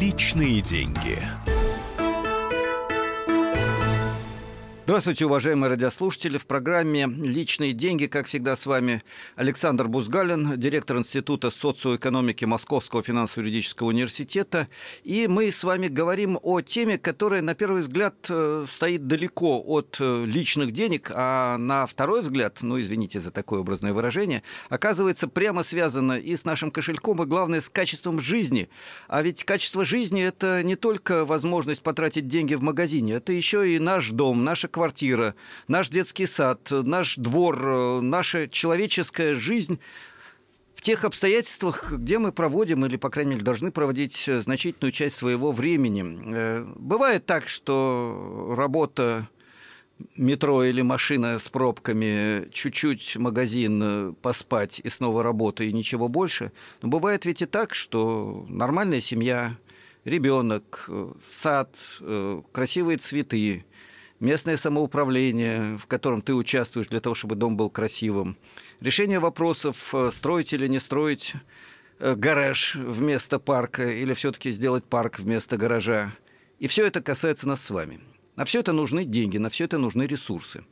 Личные деньги. Здравствуйте, уважаемые радиослушатели. В программе «Личные деньги», как всегда, с вами Александр Бузгалин, директор Института социоэкономики Московского финансово-юридического университета. И мы с вами говорим о теме, которая, на первый взгляд, стоит далеко от личных денег, а на второй взгляд, ну, извините за такое образное выражение, оказывается прямо связана и с нашим кошельком, и, главное, с качеством жизни. А ведь качество жизни – это не только возможность потратить деньги в магазине, это еще и наш дом, наша квартира, наш детский сад, наш двор, наша человеческая жизнь в тех обстоятельствах, где мы проводим или, по крайней мере, должны проводить значительную часть своего времени. Бывает так, что работа, метро или машина с пробками, чуть-чуть магазин, поспать и снова работа и ничего больше. Но бывает ведь и так, что нормальная семья, ребенок, сад, красивые цветы, местное самоуправление, в котором ты участвуешь для того, чтобы дом был красивым. Решение вопросов, строить или не строить гараж вместо парка, или все-таки сделать парк вместо гаража. И все это касается нас с вами. На все это нужны деньги, на все это нужны ресурсы.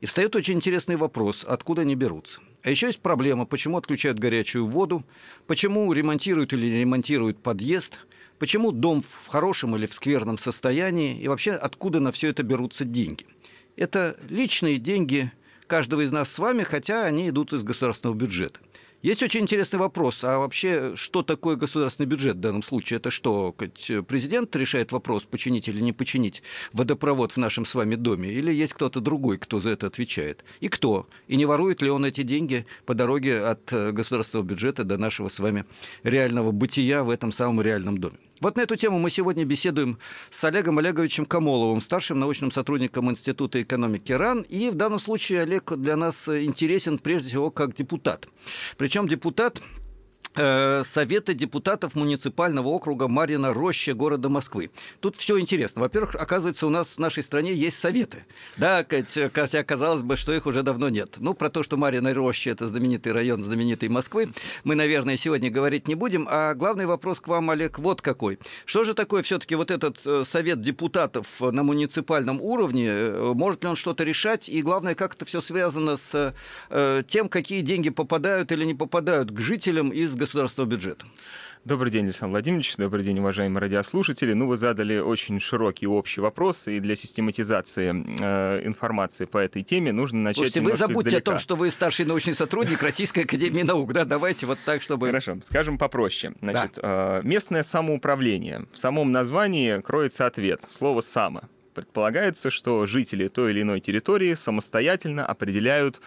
И встает очень интересный вопрос, откуда они берутся. А еще есть проблема, почему отключают горячую воду, почему ремонтируют или не ремонтируют подъезд, почему дом в хорошем или в скверном состоянии, и вообще откуда на все это берутся деньги. Это личные деньги каждого из нас с вами, хотя они идут из государственного бюджета. Есть очень интересный вопрос, а вообще, что такое государственный бюджет в данном случае? Это что, президент решает вопрос, починить или не починить водопровод в нашем с вами доме? Или есть кто-то другой, кто за это отвечает? И кто? И не ворует ли он эти деньги по дороге от государственного бюджета до нашего с вами реального бытия в этом самом реальном доме? Вот на эту тему мы сегодня беседуем с Олегом Олеговичем Комоловым, старшим научным сотрудником Института экономики РАН. И в данном случае Олег для нас интересен прежде всего как депутат. Причем депутат Совета депутатов муниципального округа Марьина Роща города Москвы. Тут все интересно. Во-первых, оказывается, у нас в нашей стране есть советы. Да, хотя казалось бы, что их уже давно нет. Ну, про то, что Марьина Роща – это знаменитый район знаменитой Москвы, мы, наверное, сегодня говорить не будем. А главный вопрос к вам, Олег, вот какой. Что же такое все-таки вот этот совет депутатов на муниципальном уровне? Может ли он что-то решать? И главное, как это все связано с тем, какие деньги попадают или не попадают к жителям из государственного бюджета? Добрый день, Александр Владимирович. Добрый день, уважаемые радиослушатели. Ну, вы задали очень широкий общий вопрос, и для систематизации информации по этой теме нужно начать. Слушайте, вы забудьте издалека о том, что вы старший научный сотрудник Российской академии наук. Да, давайте вот так, чтобы... Хорошо, скажем попроще. Значит, да. Местное самоуправление. В самом названии кроется ответ. Слово «само». Предполагается, что жители той или иной территории самостоятельно определяют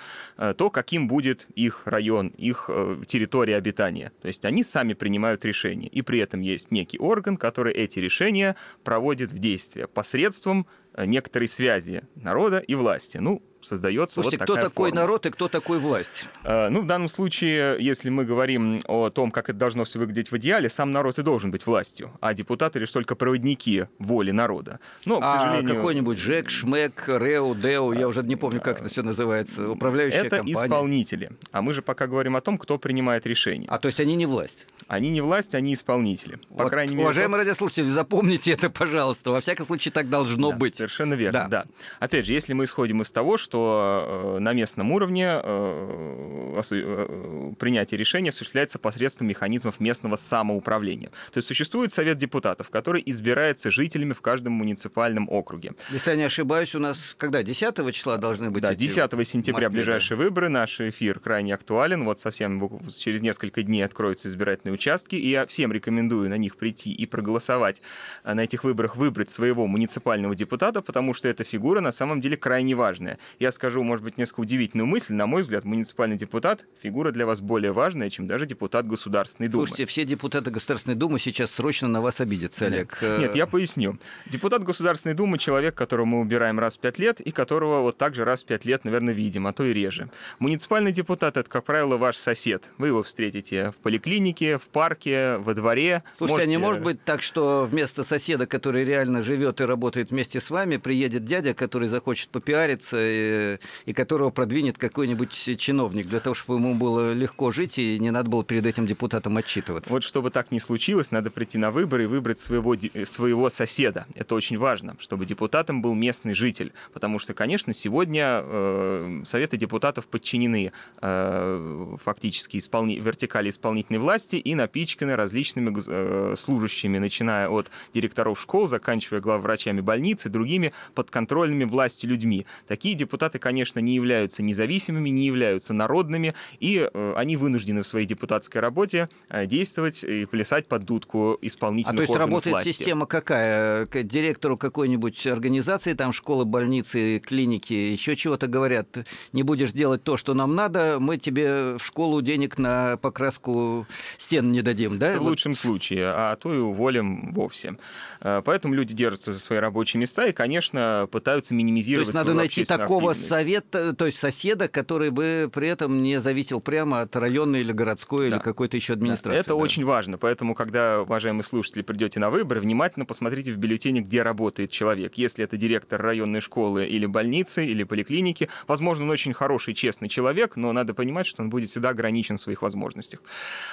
то, каким будет их район, их территория обитания. То есть они сами принимают решения. И при этом есть некий орган, который эти решения проводит в действие посредством некоторой связи народа и власти. Ну, создается. Слушайте, вот такая кто такой форма. Народ и кто такой власть? Ну, в данном случае, если мы говорим о том, как это должно все выглядеть в идеале, сам народ и должен быть властью, а депутаты лишь только проводники воли народа. Но, к сожалению... какой-нибудь ЖЭК, ШМЭК, РЭО, ДЭО, я уже не помню, как это все называется, управляющая компания. Это исполнители. А мы же пока говорим о том, кто принимает решения. А то есть они не власть? Они не власть, они исполнители. Вот, по крайней мере, уважаемые радиослушатели, запомните это, пожалуйста. Во всяком случае, так должно быть. Совершенно верно, да. Опять же, если мы исходим из того, что на местном уровне принятие решения осуществляется посредством механизмов местного самоуправления. То есть существует совет депутатов, который избирается жителями в каждом муниципальном округе. Если я не ошибаюсь, у нас когда? 10 числа должны быть? Да, 10 сентября ближайшие выборы. Наш эфир крайне актуален. Вот совсем через несколько дней откроются избирательные участки. И я всем рекомендую на них прийти и проголосовать на этих выборах, выбрать своего муниципального депутата, потому что эта фигура на самом деле крайне важная. Я скажу, может быть, несколько удивительную мысль. На мой взгляд, муниципальный депутат – фигура для вас более важная, чем даже депутат Государственной Думы. Слушайте, все депутаты Государственной Думы сейчас срочно на вас обидятся, Олег. Нет, я поясню. Депутат Государственной Думы – человек, которого мы убираем раз в 5 лет, и которого вот так же раз в 5 лет, наверное, видим, а то и реже. Муниципальный депутат – это, как правило, ваш сосед. Вы его встретите в поликлинике, в в парке, во дворе. Слушайте, а не может быть так, что вместо соседа, который реально живет и работает вместе с вами, приедет дядя, который захочет попиариться и которого продвинет какой-нибудь чиновник, для того, чтобы ему было легко жить и не надо было перед этим депутатом отчитываться? Вот чтобы так не случилось, надо прийти на выборы и выбрать своего соседа. Это очень важно, чтобы депутатом был местный житель. Потому что, конечно, сегодня советы депутатов подчинены фактически вертикали исполнительной власти и напичканы различными служащими, начиная от директоров школ, заканчивая главврачами больниц и другими подконтрольными власти людьми. Такие депутаты, конечно, не являются независимыми, не являются народными, и они вынуждены в своей депутатской работе действовать и плясать под дудку исполнительных органов власти. А то есть работает власти. Система какая? К директору какой-нибудь организации, там школы, больницы, клиники, еще чего-то говорят, не будешь делать то, что нам надо, мы тебе в школу денег на покраску стен не дадим, да? В лучшем случае, а то и уволим вовсе. Поэтому люди держатся за свои рабочие места и, конечно, пытаются минимизировать свою общественную активность. То есть надо найти такого соседа, который бы при этом не зависел прямо от районной или городской, или какой-то еще администрации. Это очень важно, поэтому, когда, уважаемые слушатели, придете на выборы, внимательно посмотрите в бюллетене, где работает человек. Если это директор районной школы или больницы, или поликлиники, возможно, он очень хороший, честный человек, но надо понимать, что он будет всегда ограничен в своих возможностях.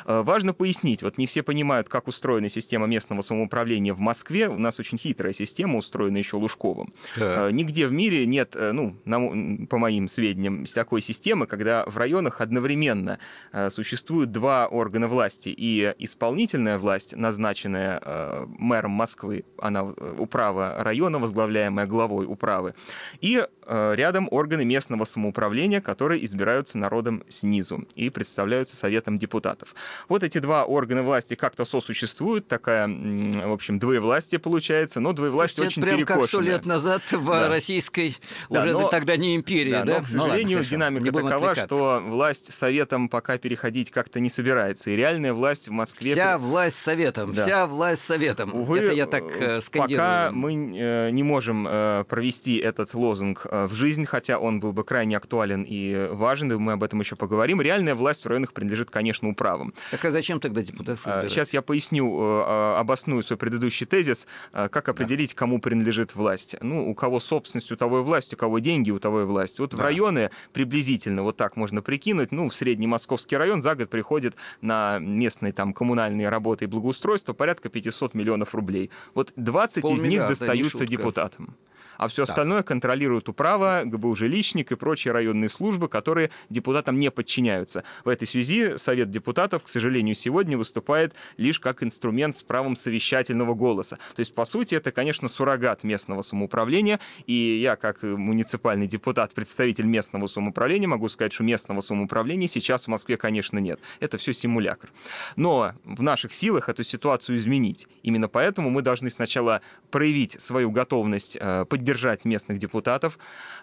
Важно пояснить, вот не все понимают, как устроена система местного самоуправления в Москве. У нас очень хитрая система, устроена еще Лужковым. Да. Нигде в мире нет, ну, по моим сведениям, такой системы, когда в районах одновременно существуют два органа власти. И исполнительная власть, назначенная мэром Москвы, она управа района, возглавляемая главой управы, и рядом органы местного самоуправления, которые избираются народом снизу и представляются советом депутатов. Вот эти два органа власти как-то сосуществуют, такая, в общем, двоевластие получается, но двоевластие очень перекошенное. Прям как 100 лет назад в российской, уже тогда не империи. Да? Но, к сожалению, динамика такова, что власть советом пока переходить как-то не собирается. И реальная власть в Москве... Вся власть советом, вся власть советом. Увы, это я так скандирую. Пока мы не можем провести этот лозунг в жизнь, хотя он был бы крайне актуален и важен, и мы об этом еще поговорим. Реальная власть в районах принадлежит, конечно, управам. Так а зачем тогда депутатов выбирать? Сейчас я поясню, обосную свой предыдущий тезис, как определить, кому принадлежит власть. Ну, у кого собственность, у того и власть, у кого деньги, у того и власть. Вот в районы приблизительно вот так можно прикинуть. Ну, в средний московский район за год приходит на местные там коммунальные работы и благоустройство порядка 500 миллионов рублей. Вот 20 из них достаются депутатам. А все остальное контролирует управа, ГБУ-жилищник и прочие районные службы, которые депутатам не подчиняются. В этой связи Совет депутатов, к сожалению, сегодня выступает лишь как инструмент с правом совещательного голоса. То есть, по сути, это, конечно, суррогат местного самоуправления. И я, как муниципальный депутат, представитель местного самоуправления, могу сказать, что местного самоуправления сейчас в Москве, конечно, нет. Это все симулякр. Но в наших силах эту ситуацию изменить. Именно поэтому мы должны сначала проявить свою готовность поддержать местных депутатов.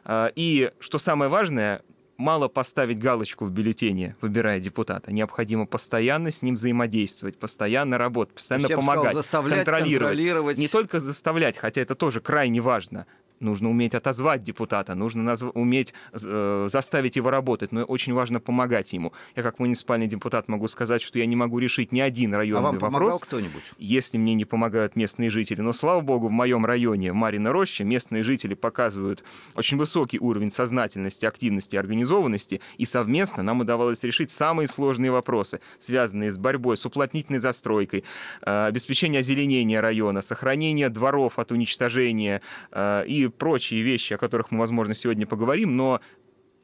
И, что самое важное, мало поставить галочку в бюллетене, выбирая депутата. Необходимо постоянно с ним взаимодействовать, постоянно работать, постоянно помогать, контролировать. Не только заставлять, хотя это тоже крайне важно. Нужно уметь отозвать депутата, нужно уметь заставить его работать, но очень важно помогать ему. Я как муниципальный депутат могу сказать, что я не могу решить ни один районный вопрос. А вам помогал кто-нибудь? Если мне не помогают местные жители. Но, слава богу, в моем районе Марьина Роща местные жители показывают очень высокий уровень сознательности, активности, организованности, и совместно нам удавалось решить самые сложные вопросы, связанные с борьбой с уплотнительной застройкой, обеспечение озеленения района, сохранение дворов от уничтожения и прочие вещи, о которых мы, возможно, сегодня поговорим, но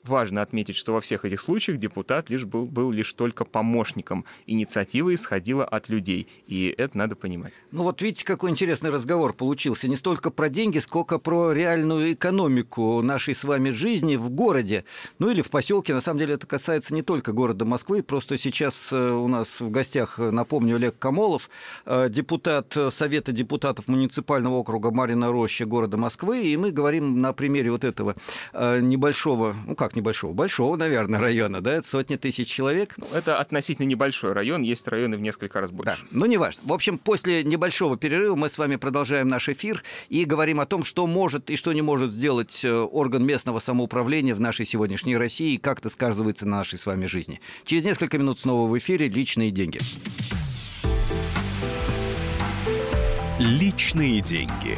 важно отметить, что во всех этих случаях депутат был лишь только помощником. Инициатива исходила от людей, и это надо понимать. Ну вот видите, какой интересный разговор получился. Не столько про деньги, сколько про реальную экономику нашей с вами жизни в городе, ну или в поселке. На самом деле это касается не только города Москвы. Просто сейчас у нас в гостях, напомню, Олег Комолов, депутат Совета депутатов муниципального округа Марьина Роща города Москвы. И мы говорим на примере вот этого небольшого, ну как небольшого, большого, наверное, района, да, это сотни тысяч человек. Это относительно небольшой район, есть районы в несколько раз больше. Да, ну, неважно. В общем, после небольшого перерыва мы с вами продолжаем наш эфир и говорим о том, что может и что не может сделать орган местного самоуправления в нашей сегодняшней России и как это сказывается на нашей с вами жизни. Через несколько минут снова в эфире «Личные деньги». Личные деньги.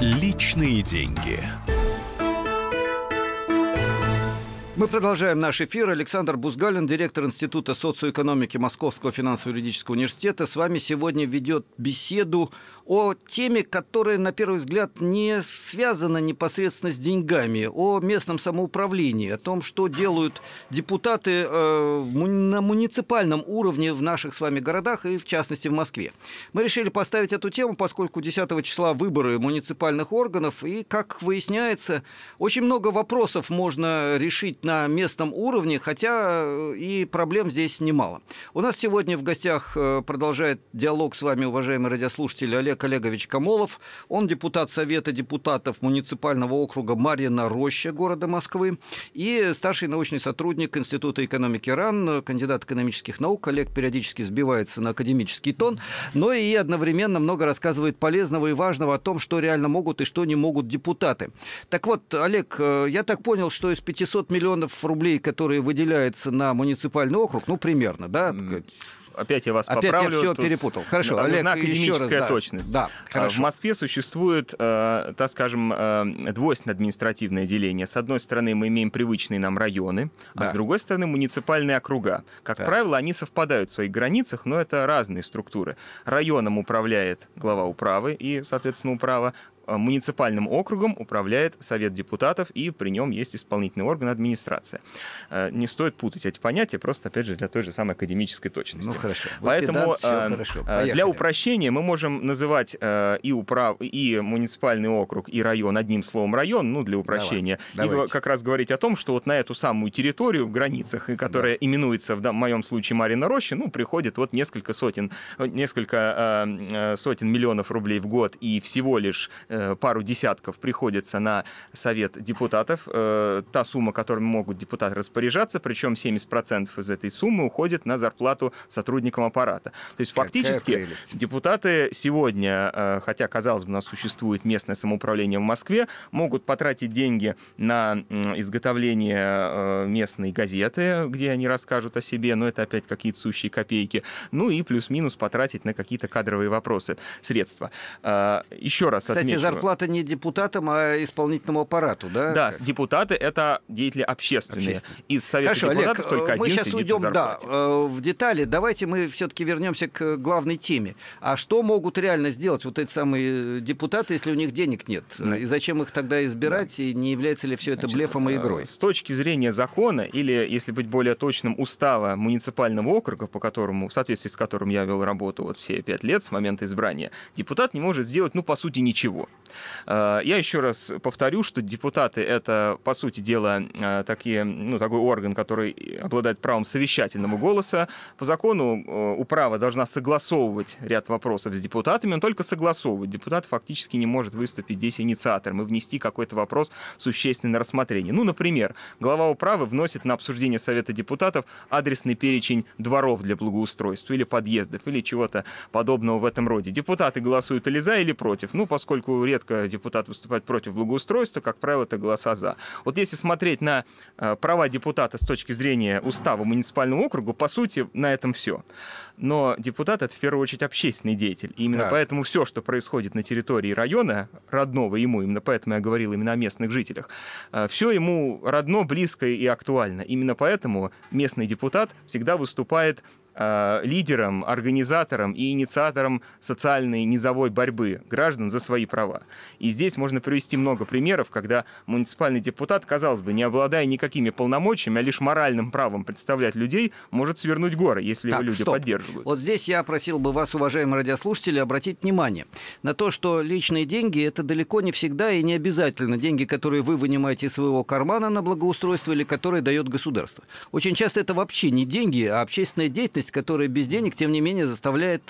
Личные деньги. Мы продолжаем наш эфир. Александр Бузгалин, директор Института социоэкономики Московского финансово-юридического университета, с вами сегодня ведет беседу о теме, которая, на первый взгляд, не связана непосредственно с деньгами, о местном самоуправлении, о том, что делают депутаты на муниципальном уровне в наших с вами городах и, в частности, в Москве. Мы решили поставить эту тему, поскольку 10 числа выборы муниципальных органов, и, как выясняется, очень много вопросов можно решить на местном уровне, хотя и проблем здесь немало. У нас сегодня в гостях продолжает диалог с вами, уважаемые радиослушатели, Олег Олегович Комолов. Он депутат Совета депутатов муниципального округа Марьина Роща города Москвы и старший научный сотрудник Института экономики РАН, кандидат экономических наук. Олег периодически сбивается на академический тон, но и одновременно много рассказывает полезного и важного о том, что реально могут и что не могут депутаты. Так вот, Олег, я так понял, что из 500 миллионов рублей, которые выделяются на муниципальный округ, ну, примерно, да, опять я вас поправлю. Я все перепутал. Хорошо, Олег, нужна академическая точность. Да, хорошо. В Москве существует, так скажем, двойственное административное деление. С одной стороны, мы имеем привычные нам районы, да, а с другой стороны, муниципальные округа. Как правило, они совпадают в своих границах, но это разные структуры. Районом управляет глава управы и, соответственно, управа. Муниципальным округом управляет Совет депутатов, и при нем есть исполнительный орган — администрация. Не стоит путать эти понятия, просто, опять же, для той же самой академической точности. Ну, хорошо. Поэтому для упрощения мы можем называть и муниципальный округ, и район одним словом район, ну, для упрощения. Давайте. И как раз говорить о том, что вот на эту самую территорию в границах, которая именуется, в моем случае, Марьина Роща, ну, приходит вот несколько сотен миллионов рублей в год, и всего лишь пару десятков приходится на Совет депутатов. Та сумма, которой могут депутаты распоряжаться, причем 70% из этой суммы уходит на зарплату сотрудникам аппарата. То есть фактически депутаты сегодня, хотя, казалось бы, у нас существует местное самоуправление в Москве, могут потратить деньги на изготовление местной газеты, где они расскажут о себе, но это опять какие-то сущие копейки, ну и плюс-минус потратить на какие-то кадровые вопросы, средства. Еще раз отмечу. Кстати, зарплата не депутатам, а исполнительному аппарату, да? Да, депутаты — это деятели общественные. Из Совета депутатов Олег, только мы один сейчас уйдем в детали. Давайте мы все-таки вернемся к главной теме. А что могут реально сделать вот эти самые депутаты, если у них денег нет? Да. И зачем их тогда избирать? Да. И не является ли все это блефом и игрой? С точки зрения закона, или, если быть более точным, устава муниципального округа, по которому, в соответствии с которым я вел работу вот все 5 лет с момента избрания, депутат не может сделать, ну, по сути, ничего. Я еще раз повторю, что депутаты — это, по сути дела, такой орган, который обладает правом совещательного голоса. По закону управа должна согласовывать ряд вопросов с депутатами, он только согласовывает. Депутат фактически не может выступить здесь инициатором и внести какой-то вопрос существенный на рассмотрение. Ну, например, глава управы вносит на обсуждение Совета депутатов адресный перечень дворов для благоустройства или подъездов, или чего-то подобного в этом роде. Депутаты голосуют или за, или против. Ну, поскольку редко депутат выступает против благоустройства, как правило, это голоса за. Вот если смотреть на права депутата с точки зрения устава муниципального округа, по сути, на этом все. Но депутат — это в первую очередь общественный деятель. И именно поэтому все, что происходит на территории района, родного ему, именно поэтому я говорил именно о местных жителях, все ему родно, близко и актуально. Именно поэтому местный депутат всегда выступает лидером, организатором и инициатором социальной низовой борьбы граждан за свои права. И здесь можно привести много примеров, когда муниципальный депутат, казалось бы, не обладая никакими полномочиями, а лишь моральным правом представлять людей, может свернуть горы, если его люди поддерживают. Вот здесь я просил бы вас, уважаемые радиослушатели, обратить внимание на то, что личные деньги — это далеко не всегда и не обязательно деньги, которые вы вынимаете из своего кармана на благоустройство или которые дает государство. Очень часто это вообще не деньги, а общественная деятельность, которая без денег, тем не менее, заставляет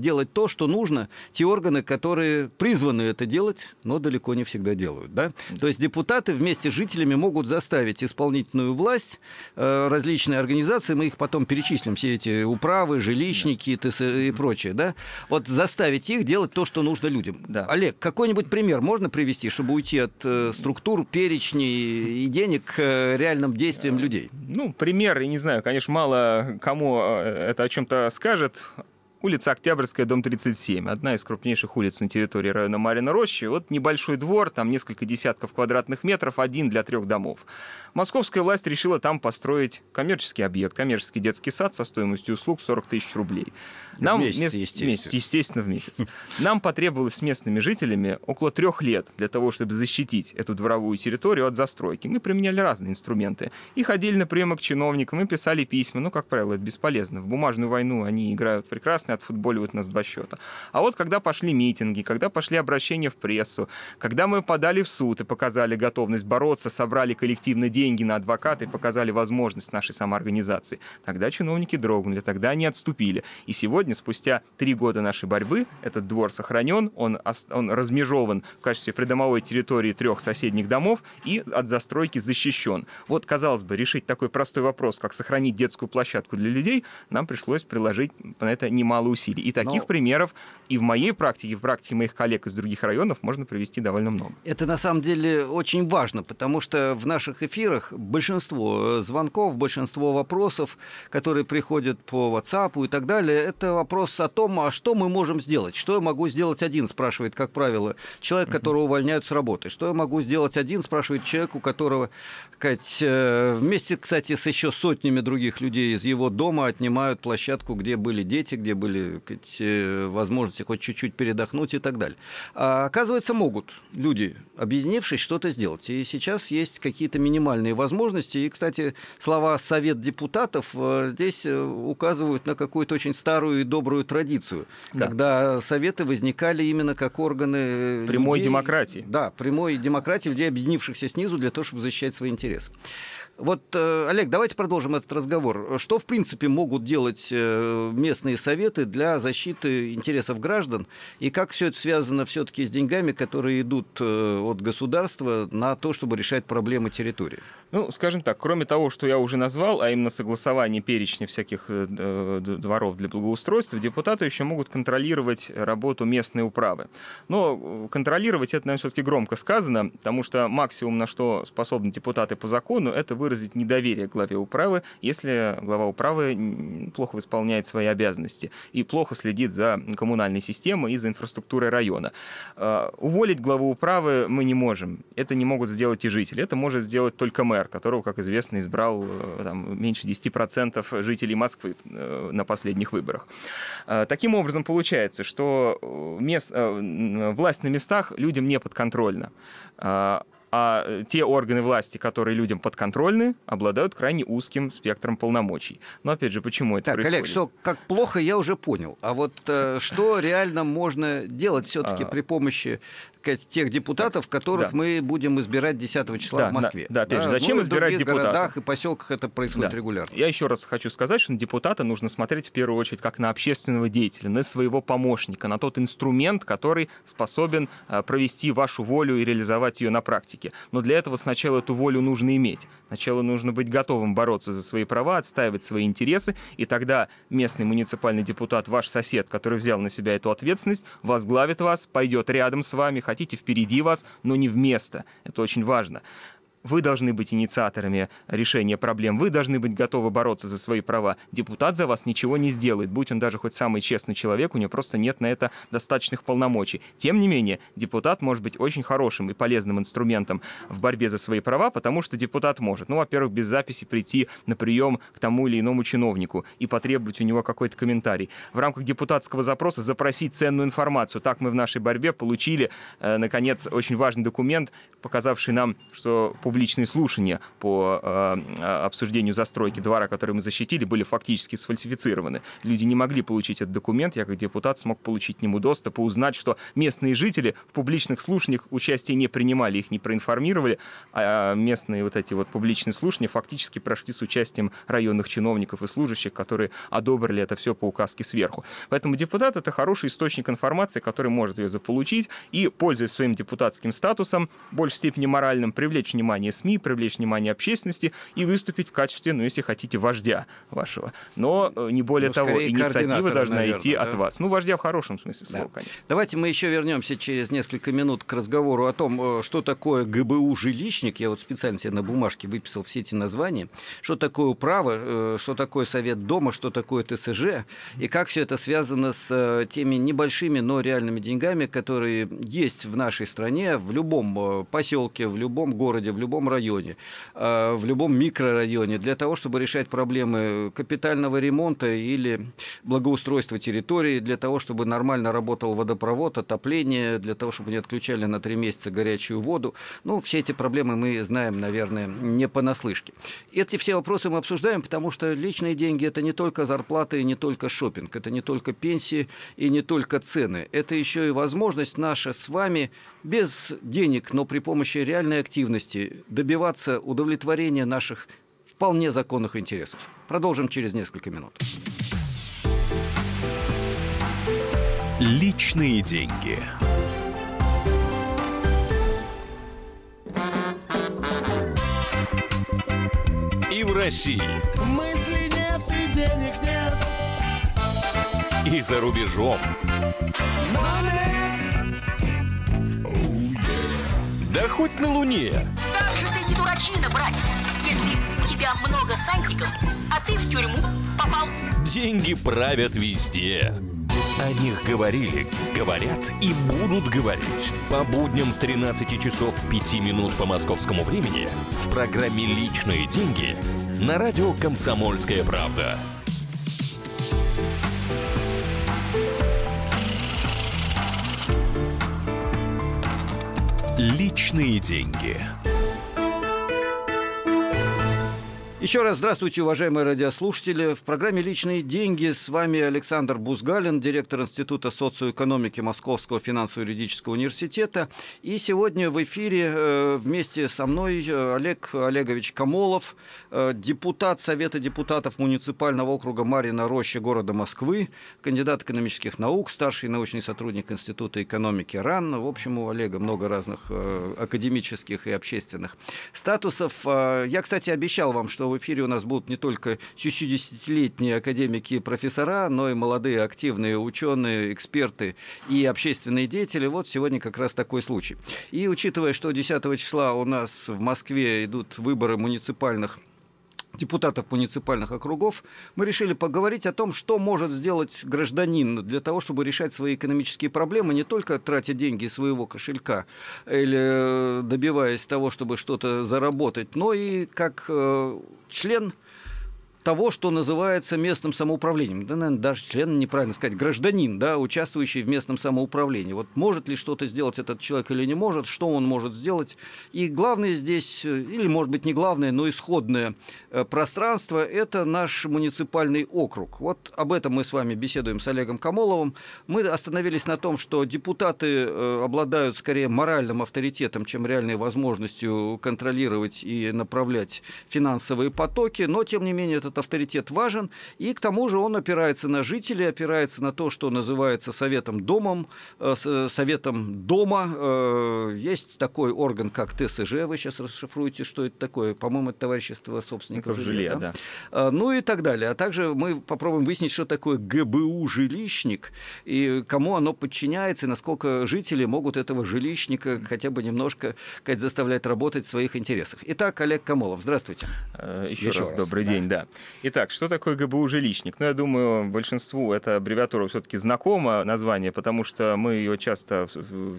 делать то, что нужно, те органы, которые призваны это делать, но далеко не всегда делают. Да? То есть депутаты вместе с жителями могут заставить исполнительную власть, различные организации, мы их потом перечислим, все эти управы, жилищники, ТСЖ и прочее, да? Вот заставить их делать то, что нужно людям. Да. Олег, какой-нибудь пример можно привести, чтобы уйти от структур, перечней и денег к реальным действиям людей? Ну, пример, я не знаю, конечно, мало кому это о чем-то скажет. Улица Октябрьская, дом 37. Одна из крупнейших улиц на территории района Марьина Рощи. Вот небольшой двор, там несколько десятков квадратных метров, один для 3 домов. Московская власть решила там построить коммерческий объект, коммерческий детский сад со стоимостью услуг 40 000 рублей. Нам в месяц, естественно, в месяц. Нам потребовалось с местными жителями около 3 лет для того, чтобы защитить эту дворовую территорию от застройки. Мы применяли разные инструменты. И ходили на приемы к чиновникам, и писали письма. Но, как правило, это бесполезно. В бумажную войну они играют прекрасно, отфутболивают нас 2 счета. А вот когда пошли митинги, когда пошли обращения в прессу, когда мы подали в суд и показали готовность бороться, собрали коллективно деньги на адвоката и показали возможность нашей самоорганизации, тогда чиновники дрогнули, тогда они отступили. И сегодня, спустя 3 года нашей борьбы, этот двор сохранен, он размежован в качестве придомовой территории 3 соседних домов и от застройки защищен. Вот, казалось бы, решить такой простой вопрос, как сохранить детскую площадку для людей, нам пришлось приложить на это немало усилий. И таких примеров и в моей практике, и в практике моих коллег из других районов можно привести довольно много. Это на самом деле очень важно, потому что в наших эфирах большинство звонков, большинство вопросов, которые приходят по WhatsApp и так далее, это вопрос о том, а что мы можем сделать? Что я могу сделать один, спрашивает, как правило, человек, которого увольняют с работы. Что я могу сделать один, спрашивает человек, у которого, вместе, кстати, с еще сотнями других людей из его дома отнимают площадку, где были дети, где были возможности хоть чуть-чуть передохнуть и так далее. А оказывается, могут люди, объединившись, что-то сделать. И сейчас есть какие-то минимальные возможности. И, кстати, слова «совет депутатов» здесь указывают на какую-то очень старую и добрую традицию, когда советы возникали именно как органы прямой демократии. Да, прямой демократии, людей, объединившихся снизу для того, чтобы защищать свои интересы. Вот, Олег, давайте продолжим этот разговор. Что, в принципе, могут делать местные советы для защиты интересов граждан? И как все это связано все-таки с деньгами, которые идут от государства на то, чтобы решать проблемы территории? Ну, скажем так, кроме того, что я уже назвал, а именно согласование перечня всяких дворов для благоустройства, депутаты еще могут контролировать работу местной управы. Но контролировать это, наверное, все-таки громко сказано, потому что максимум, на что способны депутаты по закону, это выразить недоверие главе управы, если глава управы плохо исполняет свои обязанности и плохо следит за коммунальной системой и за инфраструктурой района. Уволить главу управы мы не можем. Это не могут сделать и жители. Это может сделать только мэр, которого, как известно, избрал меньше 10% жителей Москвы на последних выборах. Таким образом, получается, что власть на местах людям не подконтрольна. А те органы власти, которые людям подконтрольны, обладают крайне узким спектром полномочий. Но, опять же, почему это происходит? Олег, что как плохо, я уже понял. А вот что реально можно делать все-таки при помощи тех депутатов, которых мы будем избирать 10 числа в Москве? Да, опять же, зачем избирать депутатов? В других городах и поселках это происходит регулярно. Я еще раз хочу сказать, что на депутата нужно смотреть в первую очередь как на общественного деятеля, на своего помощника, на тот инструмент, который способен провести вашу волю и реализовать ее на практике. Но для этого сначала эту волю нужно иметь. Сначала нужно быть готовым бороться за свои права, отстаивать свои интересы, и тогда местный муниципальный депутат, ваш сосед, который взял на себя эту ответственность, возглавит вас, пойдет рядом с вами, хотите впереди вас, но не вместо. Это очень важно. Вы должны быть инициаторами решения проблем, вы должны быть готовы бороться за свои права. Депутат за вас ничего не сделает, будь он даже хоть самый честный человек, у него просто нет на это достаточных полномочий. Тем не менее, депутат может быть очень хорошим и полезным инструментом в борьбе за свои права, потому что депутат может, ну, во-первых, без записи прийти на прием к тому или иному чиновнику и потребовать у него какой-то комментарий. В рамках депутатского запроса запросить ценную информацию. Так мы в нашей борьбе получили, наконец, очень важный документ, показавший нам, что публичные слушания по обсуждению застройки двора, который мы защитили, были фактически сфальсифицированы. Люди не могли получить этот документ, я как депутат смог получить к нему доступ и узнать, что местные жители в публичных слушаниях участие не принимали, их не проинформировали, а местные вот эти вот публичные слушания фактически прошли с участием районных чиновников и служащих, которые одобрили это все по указке сверху. Поэтому депутат — это хороший источник информации, который может ее заполучить и, пользуясь своим депутатским статусом, в большей степени моральным, привлечь внимание СМИ, привлечь внимание общественности и выступить в качестве, ну, если хотите, вождя вашего. Но не более того, инициатива должна идти от вас. Ну, вождя в хорошем смысле слова, конечно. Давайте мы еще вернемся через несколько минут к разговору о том, что такое ГБУ-жилищник. Я вот специально себе на бумажке выписал все эти названия. Что такое управа, что такое совет дома, что такое ТСЖ, и как все это связано с теми небольшими, но реальными деньгами, которые есть в нашей стране, в любом поселке, в любом городе, в любом районе, в любом микрорайоне, для того, чтобы решать проблемы капитального ремонта или благоустройства территории, для того, чтобы нормально работал водопровод, отопление, для того, чтобы не отключали на 3 месяца горячую воду. Ну, все эти проблемы мы знаем, наверное, не понаслышке. Эти все вопросы мы обсуждаем, потому что личные деньги — это не только зарплаты, не только шопинг, это не только пенсии и не только цены. Это еще и возможность наша с вами без денег, но при помощи реальной активности добиваться удовлетворения наших вполне законных интересов. Продолжим через несколько минут. Личные деньги. И в России. Мыслей нет и денег нет. И за рубежом. Да хоть на Луне. Как же ты не дурачина, братец, если у тебя много сантиков, а ты в тюрьму попал. Деньги правят везде. О них говорили, говорят и будут говорить. По будням с 13 часов 5 минут по московскому времени в программе «Личные деньги» на радио «Комсомольская правда». Личные деньги. Еще раз здравствуйте, уважаемые радиослушатели. В программе «Личные деньги» с вами Александр Бузгалин, директор Института социоэкономики Московского финансово-юридического университета. И сегодня в эфире вместе со мной Олег Олегович Комолов, депутат Совета депутатов муниципального округа Марьина Роща города Москвы, кандидат экономических наук, старший научный сотрудник Института экономики РАН. В общем, у Олега много разных академических и общественных статусов. Я, кстати, обещал вам, что в эфире у нас будут не только 60-летние академики и профессора, но и молодые активные ученые, эксперты и общественные деятели. Вот сегодня как раз такой случай. И учитывая, что 10 числа у нас в Москве идут выборы муниципальных депутатов муниципальных округов, мы решили поговорить о том, что может сделать гражданин для того, чтобы решать свои экономические проблемы, не только тратя деньги из своего кошелька или добиваясь того, чтобы что-то заработать, но и как член того, что называется местным самоуправлением. Да, наверное, даже член, неправильно сказать, гражданин, да, участвующий в местном самоуправлении. Вот может ли что-то сделать этот человек или не может, что он может сделать. И главное здесь, или, может быть, не главное, но исходное пространство – это наш муниципальный округ. Вот об этом мы с вами беседуем с Олегом Комоловым. Мы остановились на том, что депутаты обладают скорее моральным авторитетом, чем реальной возможностью контролировать и направлять финансовые потоки, но, тем не менее, это этот авторитет важен, и к тому же он опирается на жителей, опирается на то, что называется советом дома. Есть такой орган, как ТСЖ, вы сейчас расшифруете, что это такое, по-моему, это товарищество собственников жилья. Да? Да. Ну и так далее. А также мы попробуем выяснить, что такое ГБУ-жилищник, и кому оно подчиняется, и насколько жители могут этого жилищника хотя бы немножко заставлять работать в своих интересах. Итак, Олег Комолов, здравствуйте. Еще раз добрый день, да. Итак, что такое ГБУ-жилищник? Ну, я думаю, большинству эта аббревиатура все-таки знакома, название, потому что мы ее часто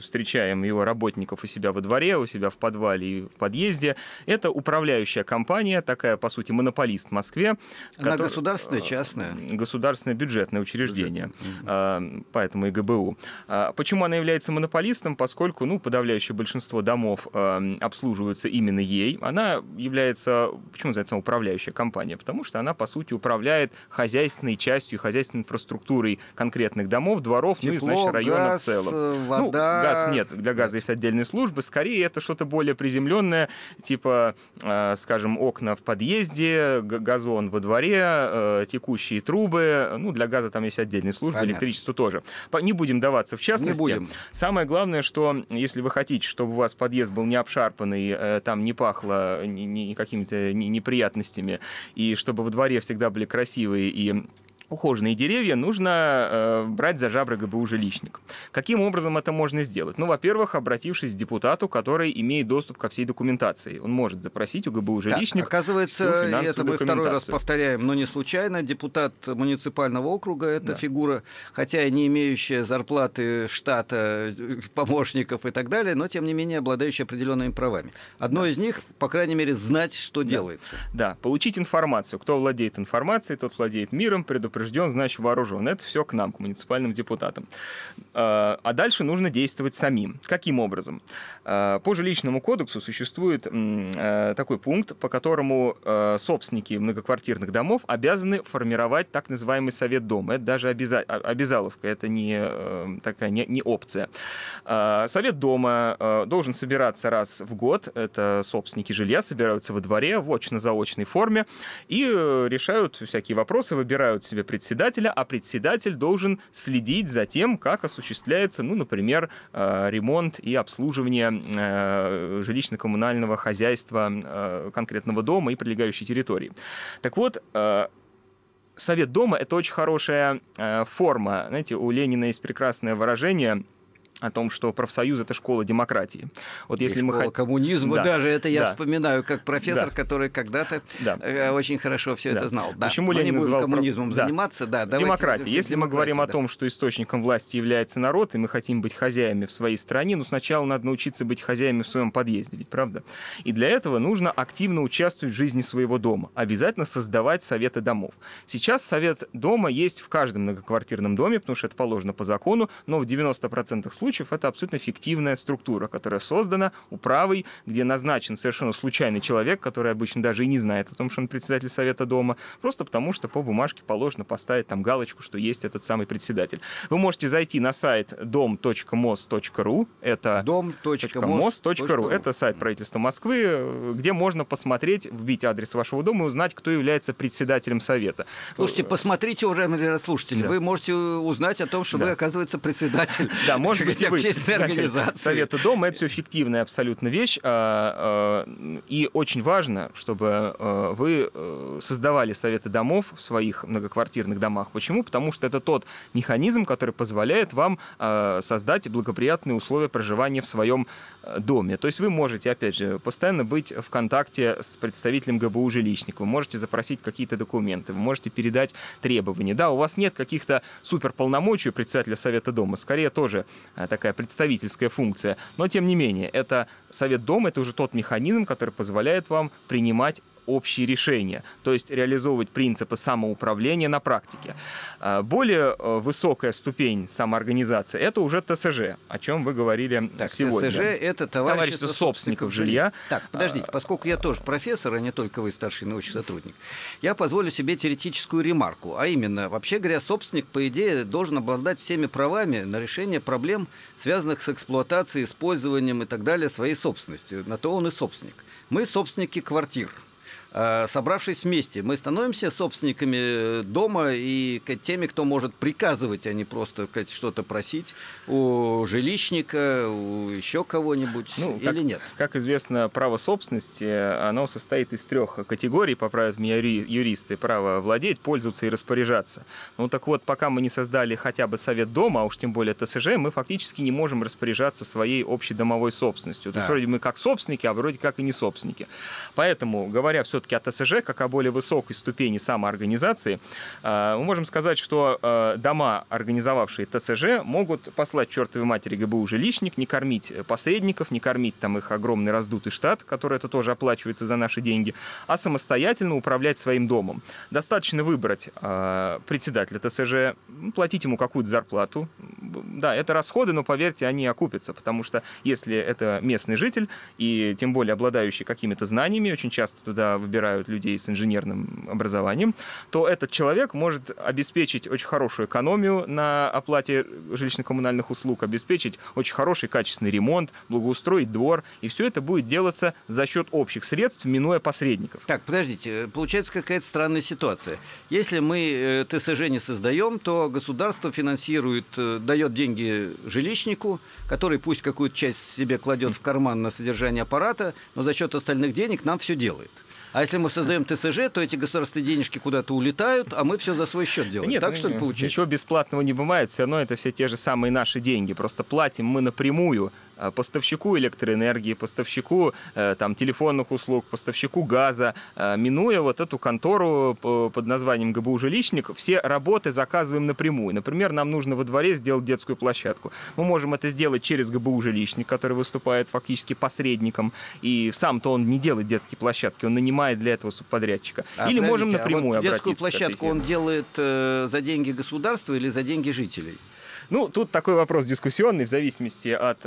встречаем, его работников у себя во дворе, у себя в подвале и в подъезде. Это управляющая компания, такая, по сути, монополист в Москве. Она государственная, частная? Государственное бюджетное учреждение, поэтому и ГБУ. Почему она является монополистом? Поскольку, ну, подавляющее большинство домов обслуживаются именно ей. Она является, почему называется управляющая компания? Потому что она, по сути, управляет хозяйственной частью, хозяйственной инфраструктурой конкретных домов, дворов, тепло, ну и, значит, района газ, в целом. Вода. Ну, газ нет, для газа есть отдельные службы. Скорее, это что-то более приземленное, типа, скажем, окна в подъезде, газон во дворе, текущие трубы. Ну, для газа там есть отдельные службы, электричество тоже. Не будем даваться в частности. Самое главное, что если вы хотите, чтобы у вас подъезд был не обшарпанный, там не пахло какими-то неприятностями, и чтобы во дворе всегда были красивые и ухоженные деревья, нужно брать за жабры ГБУ-жилищник. Каким образом это можно сделать? Ну, во-первых, обратившись к депутату, который имеет доступ ко всей документации. Он может запросить у ГБУ-жилищника. Да, оказывается, это мы второй раз повторяем, но не случайно. Депутат муниципального округа — это фигура, хотя и не имеющая зарплаты, штата, помощников и так далее, но, тем не менее, обладающая определенными правами. Одно из них, по крайней мере, знать, что делается. Да, получить информацию. Кто владеет информацией, тот владеет миром, предупрежден, значит вооружен. Это все к нам, к муниципальным депутатам. А дальше нужно действовать самим. Каким образом? По жилищному кодексу существует такой пункт, по которому собственники многоквартирных домов обязаны формировать так называемый совет дома. Это даже обязаловка, это не опция. Совет дома должен собираться раз в год. Это собственники жилья собираются во дворе в очно-заочной форме и решают всякие вопросы, выбирают себе председателя, а председатель должен следить за тем, как осуществляется, ну, например, ремонт и обслуживание жилищно-коммунального хозяйства конкретного дома и прилегающей территории. Так вот, совет дома — это очень хорошая форма. Знаете, у Ленина есть прекрасное выражение о том, что профсоюз — это школа демократии. Вот если мы школа коммунизма, даже это я вспоминаю как профессор, который когда-то очень хорошо все это знал. Почему Ленин не будем коммунизмом заниматься? Демократия. Если мы говорим о том, что источником власти является народ, и мы хотим быть хозяями в своей стране, ну, сначала надо научиться быть хозяями в своем подъезде, ведь правда? И для этого нужно активно участвовать в жизни своего дома, обязательно создавать советы домов. Сейчас совет дома есть в каждом многоквартирном доме, потому что это положено по закону, но в 90% случаев это абсолютно фиктивная структура, которая создана управой, где назначен совершенно случайный человек, который обычно даже и не знает о том, что он председатель совета дома, просто потому что по бумажке положено поставить там галочку, что есть этот самый председатель. Вы можете зайти на сайт dom.mos.ru, это dom.mos.ru, это сайт правительства Москвы, где можно посмотреть, вбить адрес вашего дома и узнать, кто является председателем совета. Слушайте, посмотрите, уважаемые слушатели, вы можете узнать о том, что вы, оказывается, председатель. Да, может быть, совета дома — это все фиктивная абсолютно вещь. И очень важно, чтобы вы создавали советы домов в своих многоквартирных домах. Почему? Потому что это тот механизм, который позволяет вам создать благоприятные условия проживания в своем доме. То есть вы можете, опять же, постоянно быть в контакте с представителем ГБУ-жилищника, вы можете запросить какие-то документы, вы можете передать требования. Да, у вас нет каких-то суперполномочий председателя совета дома, скорее тоже такая представительская функция. Но, тем не менее, это совет дома, это уже тот механизм, который позволяет вам принимать общие решения, то есть реализовывать принципы самоуправления на практике. Более высокая ступень самоорганизации — это уже ТСЖ, о чем вы говорили сегодня. ТСЖ — это товарищество собственников жилья. Так, подождите, поскольку я тоже профессор, а не только вы старший научный сотрудник, я позволю себе теоретическую ремарку, а именно, вообще говоря, собственник, по идее, должен обладать всеми правами на решение проблем, связанных с эксплуатацией, использованием и так далее своей собственности. На то он и собственник. Мы собственники квартир. собравшись вместе, мы становимся собственниками дома и теми, кто может приказывать, а не просто что-то просить у жилищника, у еще кого-нибудь, ну, или нет? Как известно, право собственности, оно состоит из трех категорий, поправят меня юристы: право владеть, пользоваться и распоряжаться. Ну так вот, пока мы не создали хотя бы совет дома, а уж тем более ТСЖ, мы фактически не можем распоряжаться своей общедомовой собственностью. То есть вроде мы как собственники, а вроде как и не собственники. Поэтому, говоря все-таки о ТСЖ, как о более высокой ступени самоорганизации, мы можем сказать, что дома, организовавшие ТСЖ, могут послать чертовой матери ГБУ-жилищник, не кормить посредников, не кормить там их огромный раздутый штат, который это тоже оплачивается за наши деньги, а самостоятельно управлять своим домом. Достаточно выбрать председателя ТСЖ, платить ему какую-то зарплату. Да, это расходы, но, поверьте, они окупятся, потому что если это местный житель, и тем более обладающий какими-то знаниями, очень часто туда выбирают людей с инженерным образованием, то этот человек может обеспечить очень хорошую экономию на оплате жилищно-коммунальных услуг, обеспечить очень хороший качественный ремонт, благоустроить двор, и все это будет делаться за счет общих средств, минуя посредников. Так, подождите, получается какая-то странная ситуация. Если мы ТСЖ не создаем, то государство финансирует, дает деньги жилищнику, который пусть какую-то часть себе кладет в карман на содержание аппарата, но за счет остальных денег нам все делает. А если мы создаем ТСЖ, то эти государственные денежки куда-то улетают, а мы все за свой счет делаем. Нет, так что ли получается? Ничего бесплатного не бывает, все равно это все те же самые наши деньги. Просто платим мы напрямую поставщику электроэнергии, поставщику там, телефонных услуг, поставщику газа, минуя вот эту контору под названием ГБУ-жилищник, все работы заказываем напрямую. Например, нам нужно во дворе сделать детскую площадку. Мы можем это сделать через ГБУ-жилищник, который выступает фактически посредником, и сам-то он не делает детские площадки, он нанимает для этого субподрядчика. Или можем напрямую обратиться. Детскую площадку он делает за деньги государства или за деньги жителей? Ну, тут такой вопрос дискуссионный, в зависимости от,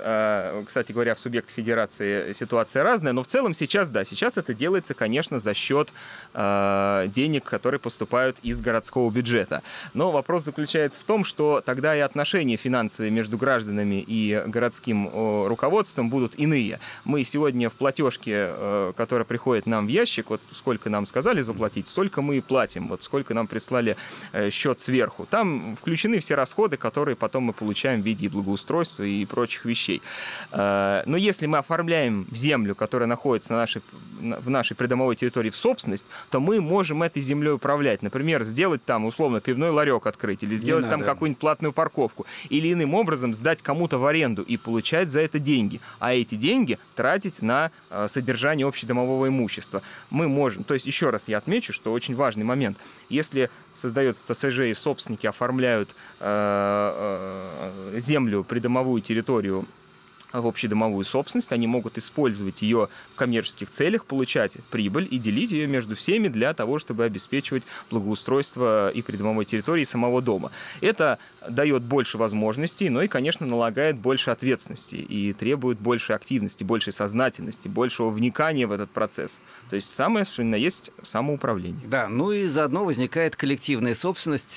кстати говоря, в субъекте федерации ситуация разная, но в целом сейчас, да, сейчас это делается, конечно, за счет денег, которые поступают из городского бюджета. Но вопрос заключается в том, что тогда и отношения финансовые между гражданами и городским руководством будут иные. Мы сегодня в платежке, которая приходит нам в ящик, вот сколько нам сказали заплатить, столько мы и платим, вот сколько нам прислали счет сверху. Там включены все расходы, которые потом мы получаем в виде благоустройства и прочих вещей. Но если мы оформляем землю, которая находится в нашей придомовой территории, в собственность, то мы можем этой землей управлять. Например, сделать там, условно, пивной ларек открыть, или сделать там какую-нибудь платную парковку, или иным образом сдать кому-то в аренду и получать за это деньги. А эти деньги тратить на содержание общедомового имущества. Мы можем... То есть, еще раз я отмечу, что очень важный момент. Если создается ТСЖ и собственники оформляют землю, придомовую территорию в общедомовую собственность, они могут использовать ее в коммерческих целях, получать прибыль и делить ее между всеми для того, чтобы обеспечивать благоустройство и придомовой территории, и самого дома. Это дает больше возможностей, но и, конечно, налагает больше ответственности и требует больше активности, больше сознательности, большего вникания в этот процесс. То есть самое, что ни на есть, самоуправление. Да, ну и заодно возникает коллективная собственность,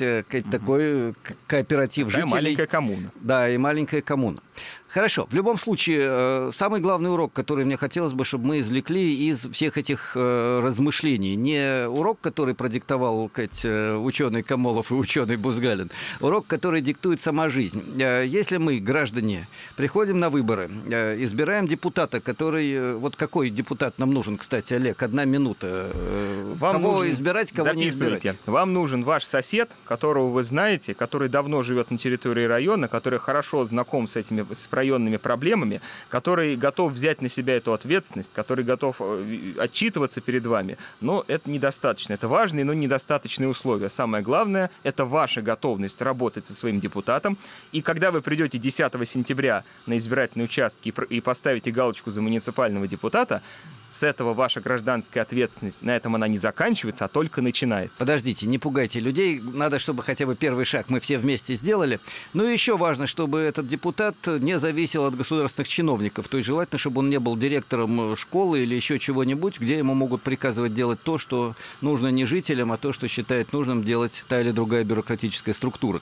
такой кооператив жителей. Да, маленькая коммуна. Да, и маленькая коммуна. Хорошо. В любом случае, самый главный урок, который мне хотелось бы, чтобы мы извлекли из всех этих размышлений, не урок, который продиктовал ученый Комолов и ученый Бузгалин, урок, который диктует сама жизнь. Если мы, граждане, приходим на выборы, избираем депутата, который... Вот какой депутат нам нужен, кстати, Олег? 1 минута. Вам кого избирать, кого не избирать? Вам нужен ваш сосед, которого вы знаете, который давно живет на территории района, который хорошо знаком с этими районными проблемами, который готов взять на себя эту ответственность, который готов отчитываться перед вами. Но это недостаточно. Это важные, но недостаточные условия. Самое главное — это ваша готовность работать со своим депутатом. И когда вы придете 10 сентября на избирательные участки и поставите галочку за муниципального депутата, с этого ваша гражданская ответственность, на этом она не заканчивается, а только начинается. Подождите, не пугайте людей. Надо, чтобы хотя бы первый шаг мы все вместе сделали. Ну и еще важно, чтобы этот депутат не зависел от государственных чиновников. То есть желательно, чтобы он не был директором школы или еще чего-нибудь, где ему могут приказывать делать то, что нужно не жителям, а то, что считает нужным делать та или другая бюрократическая структура.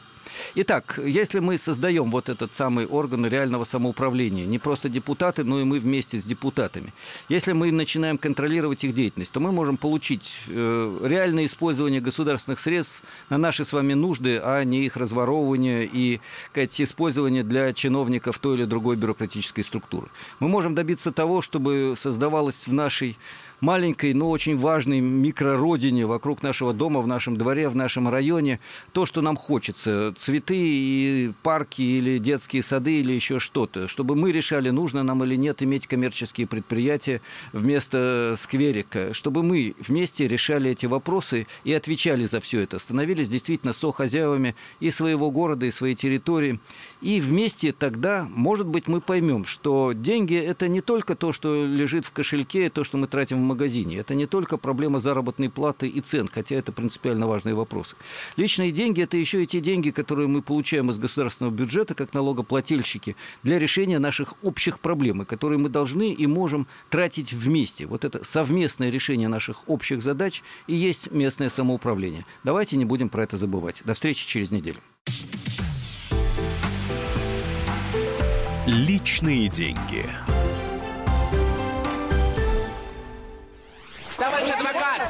Итак, если мы создаем вот этот самый орган реального самоуправления, не просто депутаты, но и мы вместе с депутатами, если мы начинаем контролировать их деятельность, то мы можем получить реальное использование государственных средств на наши с вами нужды, а не их разворовывание и, сказать, использование для чиновников той или другой бюрократической структуры. Мы можем добиться того, чтобы создавалось в нашей маленькой, но очень важной микрородине вокруг нашего дома, в нашем дворе, в нашем районе то, что нам хочется. Цветы и парки, или детские сады, или еще что-то. Чтобы мы решали, нужно нам или нет иметь коммерческие предприятия вместо скверика. Чтобы мы вместе решали эти вопросы и отвечали за все это. Становились действительно сохозяевами и своего города, и своей территории. И вместе тогда, может быть, мы поймем, что деньги — это не только то, что лежит в кошельке, то, что мы тратим в магазине. Это не только проблема заработной платы и цен, хотя это принципиально важные вопросы. Личные деньги — это еще и те деньги, которые мы получаем из государственного бюджета, как налогоплательщики, для решения наших общих проблем, которые мы должны и можем тратить вместе. Вот это совместное решение наших общих задач и есть местное самоуправление. Давайте не будем про это забывать. До встречи через неделю. Личные деньги. Товарищ адвокат!